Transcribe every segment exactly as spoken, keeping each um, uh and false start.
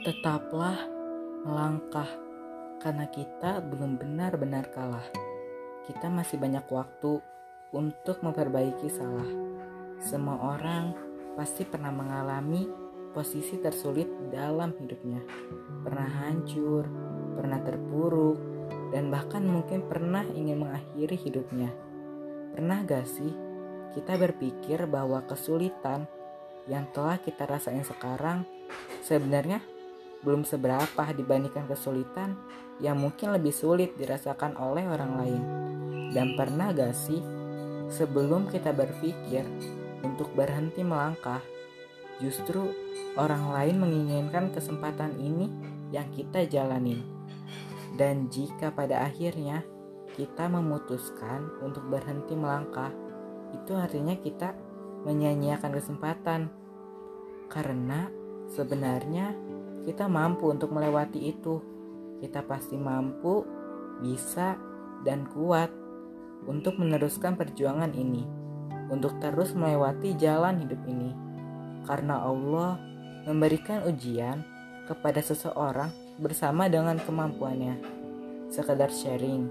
Tetaplah melangkah, karena kita belum benar-benar kalah. Kita masih banyak waktu untuk memperbaiki salah. Semua orang pasti pernah mengalami posisi tersulit dalam hidupnya. Pernah hancur, pernah terpuruk, dan bahkan mungkin pernah ingin mengakhiri hidupnya. Pernah gak sih kita berpikir bahwa kesulitan yang telah kita rasain sekarang sebenarnya belum seberapa dibandingkan kesulitan yang mungkin lebih sulit dirasakan oleh orang lain? Dan pernah gak sih sebelum kita berpikir untuk berhenti melangkah, justru orang lain menginginkan kesempatan ini yang kita jalanin? Dan jika pada akhirnya kita memutuskan untuk berhenti melangkah, itu artinya kita menyia-nyiakan kesempatan, karena sebenarnya kita mampu untuk melewati itu. Kita pasti mampu, bisa, dan kuat untuk meneruskan perjuangan ini, untuk terus melewati jalan hidup ini. Karena Allah memberikan ujian kepada seseorang bersama dengan kemampuannya. Sekedar sharing,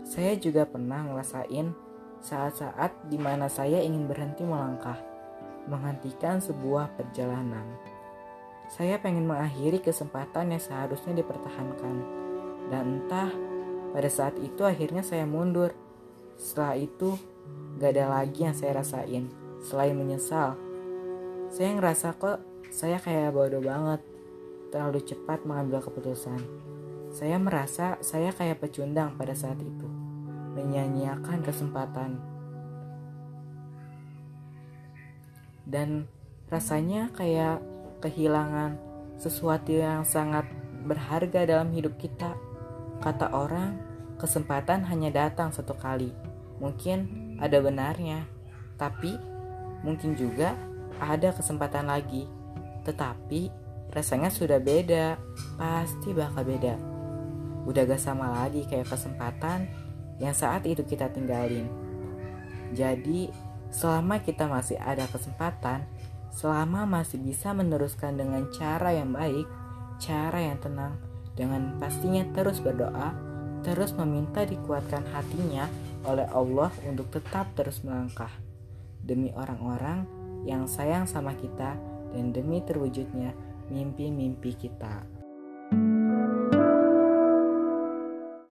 saya juga pernah ngerasain saat-saat dimana saya ingin berhenti melangkah, menghentikan sebuah perjalanan. Saya pengen mengakhiri kesempatan yang seharusnya dipertahankan. Dan entah, pada saat itu akhirnya saya mundur. Setelah itu, gak ada lagi yang saya rasain selain menyesal. Saya ngerasa kok saya kayak bodoh banget, terlalu cepat mengambil keputusan. Saya merasa saya kayak pecundang pada saat itu, menyia-nyiakan kesempatan. Dan rasanya kayak kehilangan sesuatu yang sangat berharga dalam hidup kita. Kata orang, kesempatan hanya datang satu kali. Mungkin ada benarnya, tapi mungkin juga ada kesempatan lagi. Tetapi rasanya sudah beda, pasti bakal beda. Udah gak sama lagi kayak kesempatan yang saat itu kita tinggalin. Jadi selama kita masih ada kesempatan, selama masih bisa meneruskan dengan cara yang baik, cara yang tenang, dengan pastinya terus berdoa, terus meminta dikuatkan hatinya oleh Allah untuk tetap terus melangkah, demi orang-orang yang sayang sama kita, dan demi terwujudnya mimpi-mimpi kita.